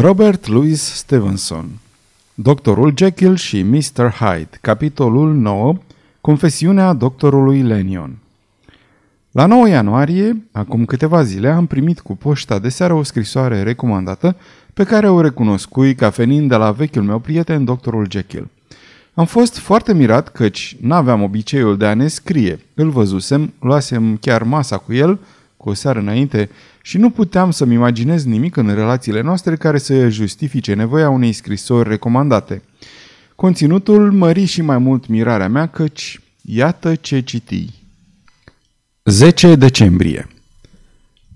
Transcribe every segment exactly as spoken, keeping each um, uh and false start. Robert Louis Stevenson, Doctorul Jekyll și mister Hyde, capitolul nouă, Confesiunea doctorului Lanyon. La nouă ianuarie, acum câteva zile, am primit cu poșta de seară o scrisoare recomandată pe care o recunoscui ca venind de la vechiul meu prieten, doctorul Jekyll. Am fost foarte mirat căci n-aveam obiceiul de a ne scrie. Îl văzusem, luasem chiar masa cu el, cu o seară înainte, și nu puteam să-mi imaginez nimic în relațiile noastre care să justifice nevoia unei scrisori recomandate. Conținutul mări și mai mult mirarea mea, căci iată ce citi. zece decembrie.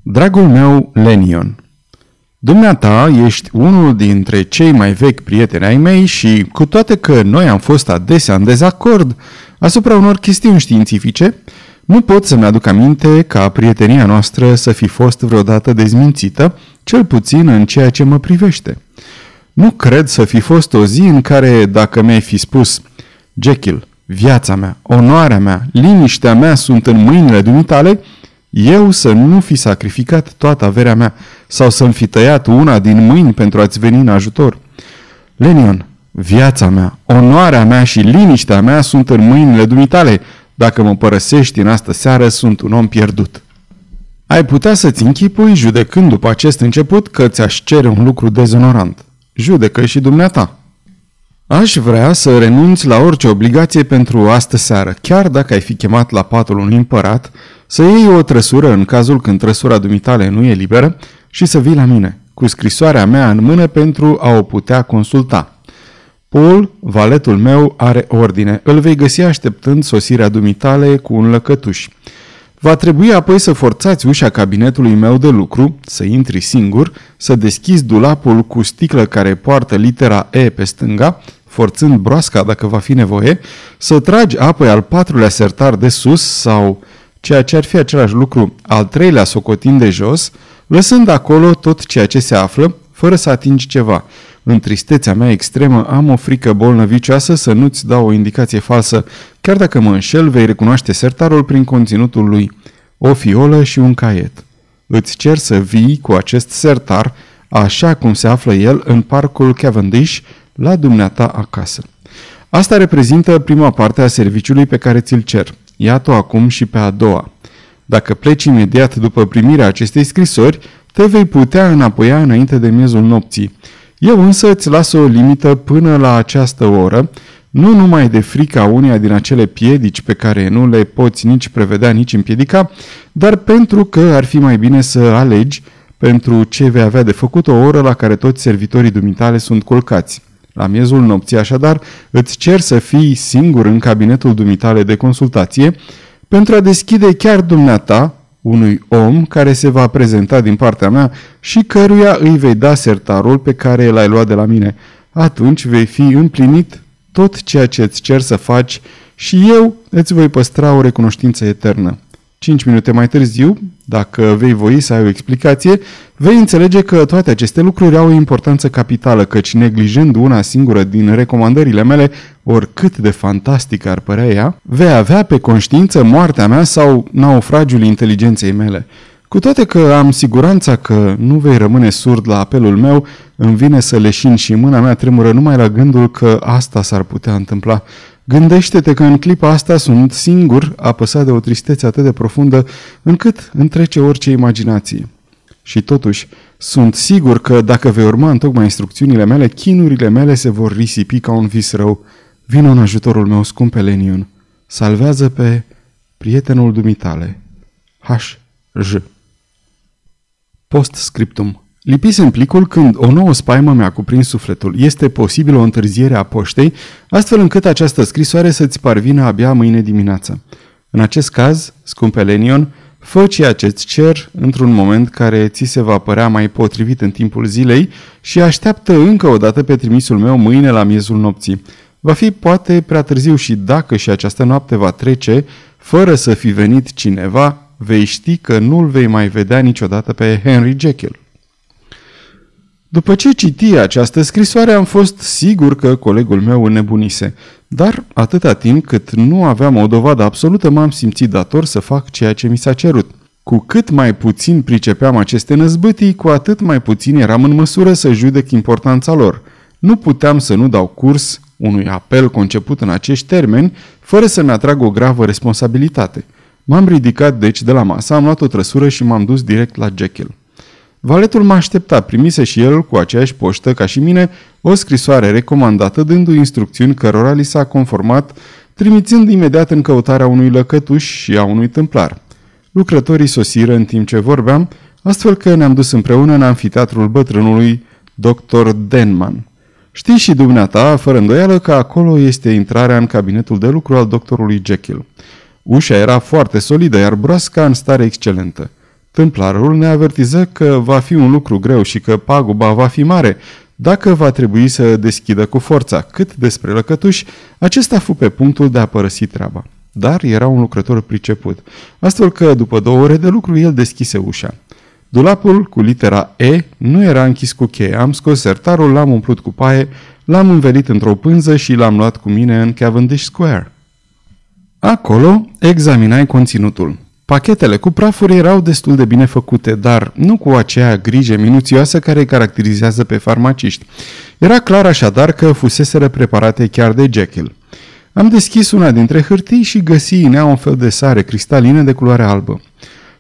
Dragul meu Lanyon, dumneata ești unul dintre cei mai vechi prieteni ai mei și, cu toate că noi am fost adesea în dezacord asupra unor chestiuni științifice, nu pot să-mi aduc aminte ca prietenia noastră să fi fost vreodată dezmințită, cel puțin în ceea ce mă privește. Nu cred să fi fost o zi în care, dacă mi-ai fi spus: Jekyll, viața mea, onoarea mea, liniștea mea sunt în mâinile dumitale, eu să nu fi sacrificat toată averea mea sau să-mi fi tăiat una din mâini pentru a-ți veni în ajutor. Lanyon, viața mea, onoarea mea și liniștea mea sunt în mâinile dumitale. Dacă mă părăsești în astă seară, sunt un om pierdut. Ai putea să-ți închipui, judecând după acest început, că ți-aș cere un lucru dezonorant. Judecă și dumneata. Aș vrea să renunți la orice obligație pentru astă seară, chiar dacă ai fi chemat la patul unui împărat, să iei o trăsură în cazul când trăsura dumitale nu e liberă și să vii la mine, cu scrisoarea mea în mână pentru a o putea consulta. Paul, valetul meu, are ordine. Îl vei găsi așteptând sosirea dumitale cu un lăcătuș. Va trebui apoi să forțați ușa cabinetului meu de lucru, să intri singur, să deschizi dulapul cu sticlă care poartă litera E pe stânga, forțând broasca dacă va fi nevoie, să tragi apoi al patrulea sertar de sus sau, ceea ce ar fi același lucru, al treilea socotin de jos, lăsând acolo tot ceea ce se află, fără să atingi ceva. În tristețea mea extremă am o frică bolnăvicioasă să nu-ți dau o indicație falsă. Chiar dacă mă înșel, vei recunoaște sertarul prin conținutul lui. O fiolă și un caiet. Îți cer să vii cu acest sertar, așa cum se află el, în parcul Cavendish, la dumneata acasă. Asta reprezintă prima parte a serviciului pe care ți-l cer. Iată-o acum și pe a doua. Dacă pleci imediat după primirea acestei scrisori, te vei putea înapoia înainte de miezul nopții. Eu însă îți las o limită până la această oră, nu numai de frica uneia din acele piedici pe care nu le poți nici prevedea, nici împiedica, dar pentru că ar fi mai bine să alegi pentru ce vei avea de făcut o oră la care toți servitorii dumitale sunt culcați. La miezul nopții, așadar, îți cer să fii singur în cabinetul dumitale de consultație pentru a deschide chiar dumneata unui om care se va prezenta din partea mea și căruia îi vei da sertarul pe care l-ai luat de la mine. Atunci vei fi împlinit tot ceea ce îți cer să faci și eu îți voi păstra o recunoștință eternă. Cinci minute mai târziu, dacă vei voi să ai o explicație, vei înțelege că toate aceste lucruri au o importanță capitală, căci neglijând una singură din recomandările mele, oricât de fantastică ar părea ea, vei avea pe conștiință moartea mea sau naufragiul inteligenței mele. Cu toate că am siguranța că nu vei rămâne surd la apelul meu, îmi vine să leșin și mâna mea tremură numai la gândul că asta s-ar putea întâmpla. Gândește-te că în clipa asta sunt singur, apăsat de o tristețe atât de profundă, încât întrece orice imaginație. Și totuși, sunt sigur că dacă vei urma întocmai instrucțiunile mele, chinurile mele se vor risipi ca un vis rău. Vino în ajutorul meu, scumpe Lanyon. Salvează pe prietenul dumitale. H J Postscriptum. Lipisem plicul când o nouă spaimă mi-a cuprins sufletul. Este posibil o întârziere a poștei, astfel încât această scrisoare să-ți parvină abia mâine dimineață. În acest caz, scumpe Lanyon, fă ceea ce-ți cer într-un moment care ți se va părea mai potrivit în timpul zilei și așteaptă încă o dată pe trimisul meu mâine la miezul nopții. Va fi poate prea târziu și dacă și această noapte va trece, fără să fi venit cineva, vei ști că nu-l vei mai vedea niciodată pe Henry Jekyll. După ce citi această scrisoare, am fost sigur că colegul meu înnebunise, dar atâta timp cât nu aveam o dovadă absolută, m-am simțit dator să fac ceea ce mi s-a cerut. Cu cât mai puțin pricepeam aceste năzbâtii, cu atât mai puțin eram în măsură să judec importanța lor. Nu puteam să nu dau curs unui apel conceput în acești termeni, fără să-mi atrag o gravă responsabilitate. M-am ridicat deci de la masă, am luat o trăsură și m-am dus direct la Jekyll. Valetul m-a așteptat, primise și el, cu aceeași poștă ca și mine, o scrisoare recomandată dându-i instrucțiuni cărora li s-a conformat, trimițând imediat în căutarea unui lăcătuș și a unui tâmplar. Lucrătorii sosiră în timp ce vorbeam, astfel că ne-am dus împreună în amfiteatrul bătrânului doctor Denman. Știi și dumneata, fără îndoială, că acolo este intrarea în cabinetul de lucru al doctorului Jekyll. Ușa era foarte solidă, iar broasca în stare excelentă. Tâmplarul ne avertiză că va fi un lucru greu și că paguba va fi mare, dacă va trebui să deschidă cu forța. Cât despre lăcătuș, acesta fu pe punctul de a părăsi treaba. Dar era un lucrător priceput, astfel că după două ore de lucru el deschise ușa. Dulapul cu litera E nu era închis cu cheie, am scos sertarul, l-am umplut cu paie, l-am învelit într-o pânză și l-am luat cu mine în Cavendish Square. Acolo examinai conținutul. Pachetele cu prafuri erau destul de bine făcute, dar nu cu aceea grijă minuțioasă care îi caracterizează pe farmaciști. Era clar așadar că fuseseră preparate chiar de Jekyll. Am deschis una dintre hârtii și găsi în ea un fel de sare cristalină de culoare albă.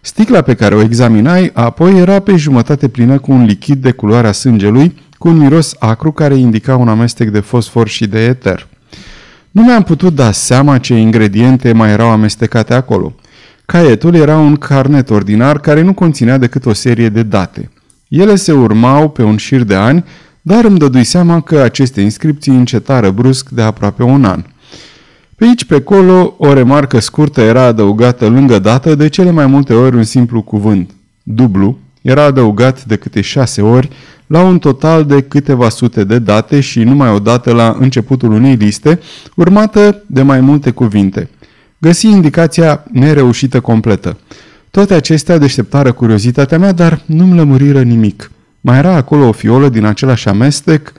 Sticla pe care o examinai apoi era pe jumătate plină cu un lichid de culoarea sângelui, cu un miros acru care indica un amestec de fosfor și de eter. Nu mi-am putut da seama ce ingrediente mai erau amestecate acolo. Caietul era un carnet ordinar care nu conținea decât o serie de date. Ele se urmau pe un șir de ani, dar îmi dădui seama că aceste inscripții încetară brusc de aproape un an. Pe aici, pe acolo, o remarcă scurtă era adăugată lângă dată, de cele mai multe ori un simplu cuvânt, dublu, era adăugat de câte șase ori, la un total de câteva sute de date și numai o dată la începutul unei liste, urmată de mai multe cuvinte. Găsi indicația nereușită completă. Toate acestea deșteptară curiozitatea mea, dar nu-mi lămuriră nimic. Mai era acolo o fiolă din același amestec,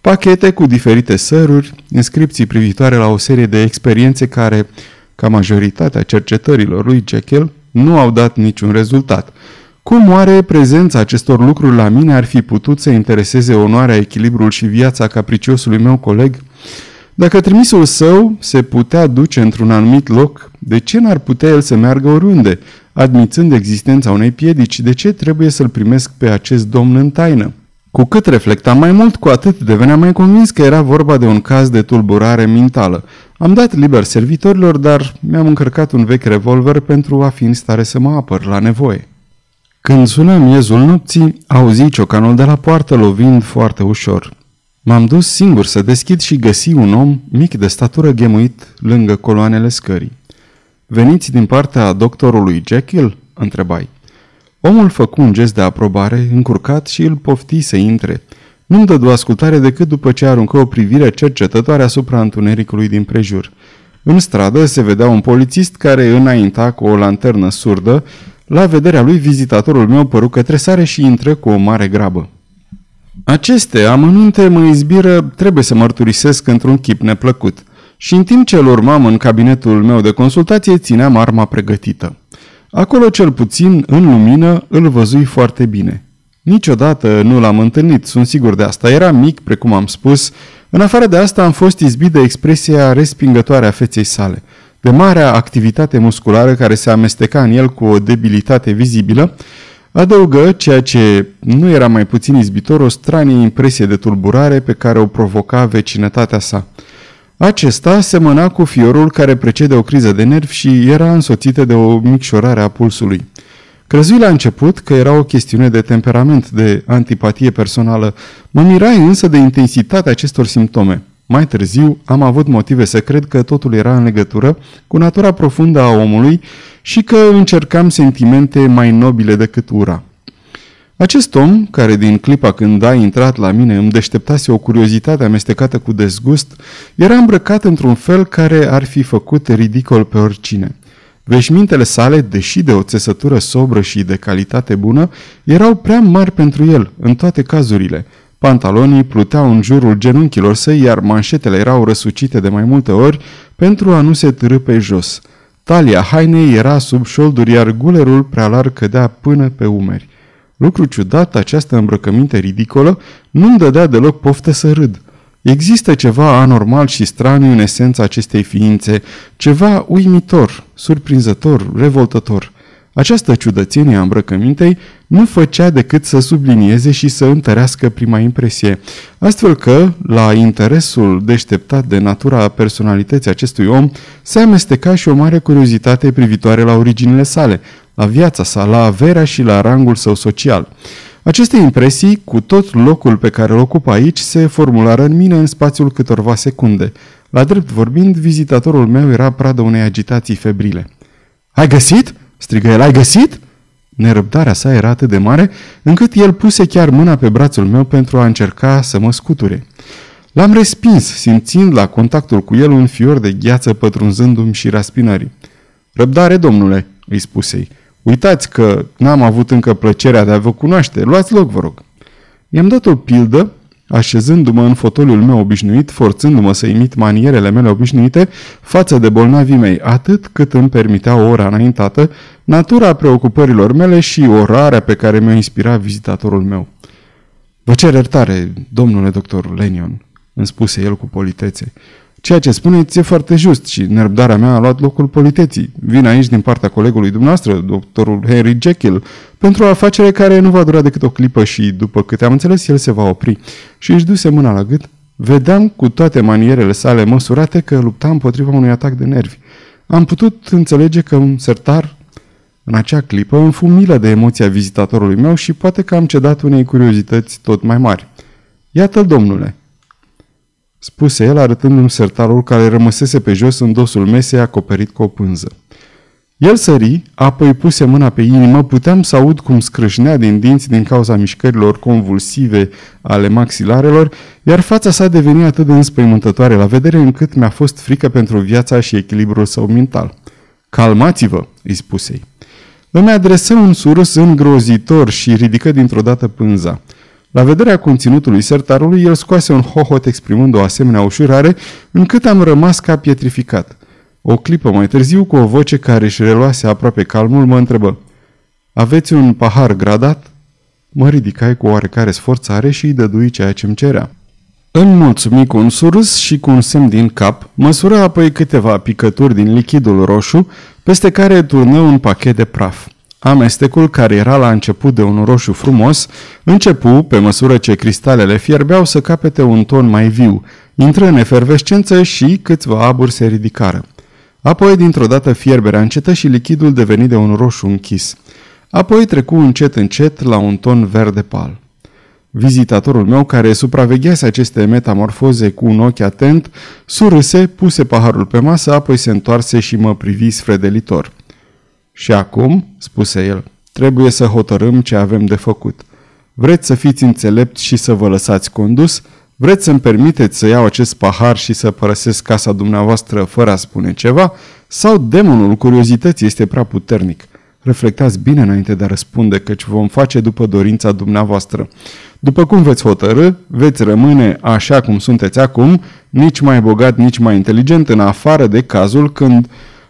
pachete cu diferite săruri, inscripții privitoare la o serie de experiențe care, ca majoritatea cercetărilor lui Jekyll, nu au dat niciun rezultat. Cum oare prezența acestor lucruri la mine ar fi putut să intereseze onoarea, echilibrul și viața capriciosului meu coleg? Dacă trimisul său se putea duce într-un anumit loc, de ce n-ar putea el să meargă oriunde? Admițând existența unei piedici, de ce trebuie să-l primesc pe acest domn în taină? Cu cât reflectam mai mult, cu atât deveneam mai convins că era vorba de un caz de tulburare mentală. Am dat liber servitorilor, dar mi-am încărcat un vechi revolver pentru a fi în stare să mă apăr la nevoie. Când sună miezul nopții, auzi ciocanul de la poartă lovind foarte ușor. M-am dus singur să deschid și găsi un om mic de statură ghemuit lângă coloanele scării. "Veniți din partea doctorului Jekyll?" întrebai. Omul făcu un gest de aprobare, încurcat, și îl pofti să intre. Nu-mi dădu ascultare decât după ce aruncă o privire cercetătoare asupra întunericului din prejur. În stradă se vedea un polițist care înainta cu o lanternă surdă. La vederea lui, vizitatorul meu păru către sare și intră cu o mare grabă. Aceste amănunte mă izbiră, trebuie să mărturisesc, într-un chip neplăcut. Și în timp ce îl urmam în cabinetul meu de consultație, țineam arma pregătită. Acolo, cel puțin, în lumină, îl văzui foarte bine. Niciodată nu l-am întâlnit, sunt sigur de asta. Era mic, precum am spus. În afară de asta, am fost izbit de expresia respingătoare a feței sale, de marea activitate musculară care se amesteca în el cu o debilitate vizibilă. Adăugă, ceea ce nu era mai puțin izbitor, o stranie impresie de tulburare pe care o provoca vecinătatea sa. Acesta semăna cu fiorul care precede o criză de nervi și era însoțită de o micșorare a pulsului. Crezui la început că era o chestiune de temperament, de antipatie personală. Mă mirai însă de intensitatea acestor simptome. Mai târziu am avut motive să cred că totul era în legătură cu natura profundă a omului și că încercam sentimente mai nobile decât ura. Acest om, care din clipa când a intrat la mine îmi deșteptase o curiozitate amestecată cu dezgust, era îmbrăcat într-un fel care ar fi făcut ridicol pe oricine. Veșmintele sale, deși de o țesătură sobră și de calitate bună, erau prea mari pentru el, în toate cazurile. Pantalonii pluteau în jurul genunchilor săi, iar manșetele erau răsucite de mai multe ori pentru a nu se târî pe jos. Talia hainei era sub șolduri, iar gulerul prea larg cădea până pe umeri. Lucru ciudat, această îmbrăcăminte ridicolă nu-mi dădea deloc poftă să râd. Există ceva anormal și straniu în esența acestei ființe, ceva uimitor, surprinzător, revoltător. Această ciudățenie a îmbrăcămintei nu făcea decât să sublinieze și să întărească prima impresie, astfel că, la interesul deșteptat de natura personalității acestui om, se amesteca și o mare curiozitate privitoare la originile sale, la viața sa, la averea și la rangul său social. Aceste impresii, cu tot locul pe care îl ocup aici, se formulară în mine în spațiul câtorva secunde. La drept vorbind, vizitatorul meu era pradă unei agitații febrile. "Ai găsit?" strigă el, "ai găsit?" Nerăbdarea sa era atât de mare, încât el puse chiar mâna pe brațul meu pentru a încerca să mă scuture. L-am respins, simțind la contactul cu el un fior de gheață pătrunzându-mi și raspinării. "Răbdare, domnule," îi spusei. "Uitați că n-am avut încă plăcerea de a vă cunoaște. Luați loc, vă rog." I-am dat o pildă, așezându-mă în fotoliul meu obișnuit, forțându-mă să imit manierele mele obișnuite față de bolnavii mei, atât cât îmi permitea o oră înaintată, natura preocupărilor mele și orarea pe care mi-o inspira vizitatorul meu. "Vă cer iertare, domnule doctor Lanyon," îmi spuse el cu politețe. "Ceea ce spuneți e foarte just și nerăbdarea mea a luat locul politeții. Vin aici din partea colegului dumneavoastră, doctorul Henry Jekyll, pentru o afacere care nu va dura decât o clipă și, după câte am înțeles, el se va opri." Și își duse mâna la gât. Vedeam cu toate manierele sale măsurate că lupta împotriva unui atac de nervi. Am putut înțelege că un sertar, în acea clipă, îmi fu milă de emoția vizitatorului meu și poate că am cedat unei curiozități tot mai mari. "Iată-l, domnule," spuse el, arătându-mi sertarul care rămăsese pe jos în dosul mesei acoperit cu o pânză. El sări, apoi puse mâna pe inimă, puteam să aud cum scrâșnea din dinți din cauza mișcărilor convulsive ale maxilarelor, iar fața sa deveni atât de înspăimântătoare la vedere încât mi-a fost frică pentru viața și echilibrul său mental. "Calmați-vă," îi spusei. Îmi adresă un surâs îngrozitor și ridică dintr-o dată pânza. La vederea conținutului sertarului, el scoase un hohot exprimând o asemenea ușurare, încât am rămas ca pietrificat. O clipă mai târziu, cu o voce care își reluase aproape calmul, mă întrebă: "Aveți un pahar gradat?" Mă ridicai cu oarecare sforțare și îi dădui ceea ce-mi cerea. Îmi mulțumi cu un surâs și cu un semn din cap, măsură apoi câteva picături din lichidul roșu, peste care turnă un pachet de praf. Amestecul, care era la început de un roșu frumos, începu, pe măsură ce cristalele fierbeau, să capete un ton mai viu, intră în efervescență și câțiva aburi se ridicară. Apoi, dintr-o dată, fierberea încetă și lichidul deveni de un roșu închis. Apoi trecu încet încet la un ton verde pal. Vizitatorul meu, care supraveghease aceste metamorfoze cu un ochi atent, surâse, puse paharul pe masă, apoi se întoarse și mă privi sfredelitor. "Și acum," spuse el, "trebuie să hotărâm ce avem de făcut. Vreți să fiți înțelepți și să vă lăsați condus? Vreți să-mi permiteți să iau acest pahar și să părăsesc casa dumneavoastră fără a spune ceva? Sau demonul curiozității este prea puternic? Reflectați bine înainte de a răspunde, căci vom face după dorința dumneavoastră. După cum veți hotărâ, veți rămâne așa cum sunteți acum, nici mai bogat, nici mai inteligent, în afară de cazul când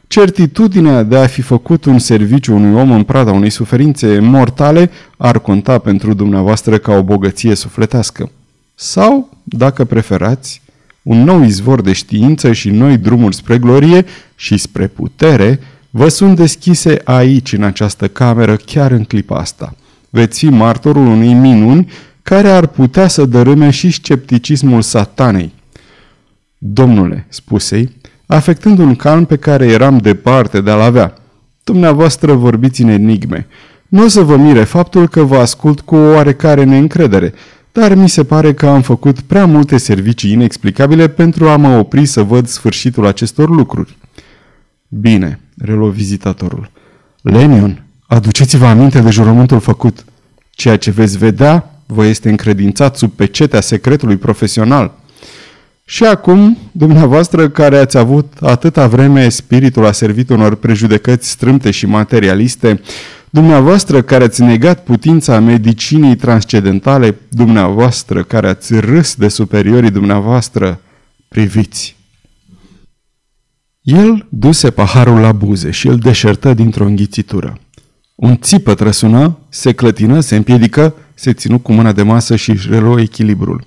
certitudinea de a fi făcut un serviciu unui om în prada unei suferințe mortale ar conta pentru dumneavoastră ca o bogăție sufletească. Sau, dacă preferați, un nou izvor de știință și noi drumuri spre glorie și spre putere vă sunt deschise aici, în această cameră, chiar în clipa asta. Veți fi martorul unei minuni care ar putea să dărâme și scepticismul satanei." "Domnule," spusei, afectând un calm pe care eram departe de a-l avea, "dumneavoastră vorbiți în enigme. Nu o să vă mire faptul că vă ascult cu o oarecare neîncredere, dar mi se pare că am făcut prea multe servicii inexplicabile pentru a mă opri să văd sfârșitul acestor lucruri." "Bine," reluă vizitatorul. "Lanyon, aduceți-vă aminte de jurământul făcut. Ceea ce veți vedea vă este încredințat sub pecetea secretului profesional. Și acum, dumneavoastră, care ați avut atâta vreme spiritul aservit unor prejudecăți strâmte și materialiste, dumneavoastră care ați negat putința medicinii transcendentale, dumneavoastră care ați râs de superiorii dumneavoastră, priviți!" El duse paharul la buze și îl deșertă dintr-o înghițitură. Un țipăt răsună, se clătină, se împiedică, se ținu cu mâna de masă și își reluă echilibrul.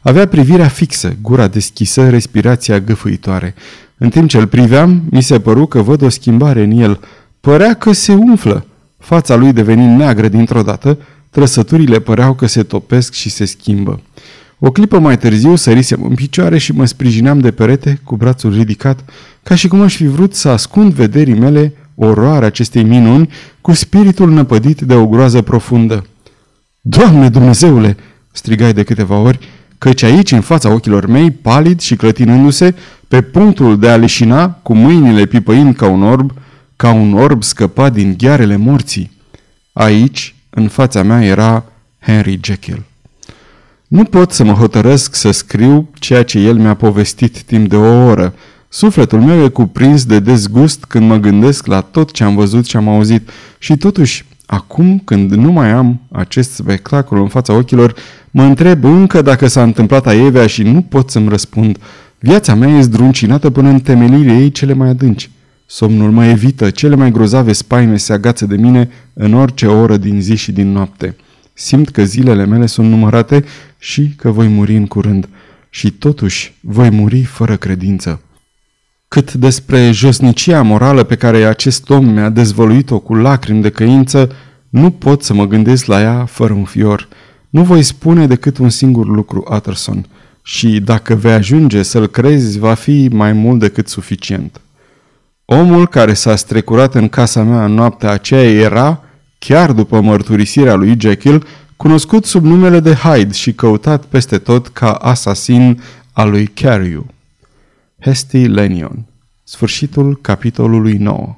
Avea privirea fixă, gura deschisă, respirația gâfâitoare. În timp ce îl priveam, mi se păru că văd o schimbare în el. Părea că se umflă. Fața lui deveni neagră dintr-o dată, trăsăturile păreau că se topesc și se schimbă. O clipă mai târziu sărisem în picioare și mă sprijineam de perete cu brațul ridicat, ca și cum aș fi vrut să ascund vederii mele oroarea acestei minuni cu spiritul năpădit de o groază profundă. "Doamne Dumnezeule!" strigai de câteva ori, căci aici, în fața ochilor mei, palid și clătinându-se, pe punctul de a leșina, cu mâinile pipăind ca un orb, ca un orb scăpat din ghearele morții. Aici, în fața mea, era Henry Jekyll. Nu pot să mă hotărăsc să scriu ceea ce el mi-a povestit timp de o oră. Sufletul meu e cuprins de dezgust când mă gândesc la tot ce am văzut și am auzit. Și totuși, acum când nu mai am acest spectacol în fața ochilor, mă întreb încă dacă s-a întâmplat aievea și nu pot să-mi răspund. Viața mea e zdruncinată până în temeliile ei cele mai adânci. Somnul mă evită, cele mai grozave spaime se agață de mine în orice oră din zi și din noapte. Simt că zilele mele sunt numărate și că voi muri în curând. Și totuși voi muri fără credință. Cât despre josnicia morală pe care acest om mi-a dezvăluit-o cu lacrimi de căință, nu pot să mă gândesc la ea fără un fior. Nu voi spune decât un singur lucru, Utterson, și dacă vei ajunge să-l crezi, va fi mai mult decât suficient. Omul care s-a strecurat în casa mea în noaptea aceea era, chiar după mărturisirea lui Jekyll, cunoscut sub numele de Hyde și căutat peste tot ca asasin al lui Carew. Hastie Lanyon. Sfârșitul capitolului nouă.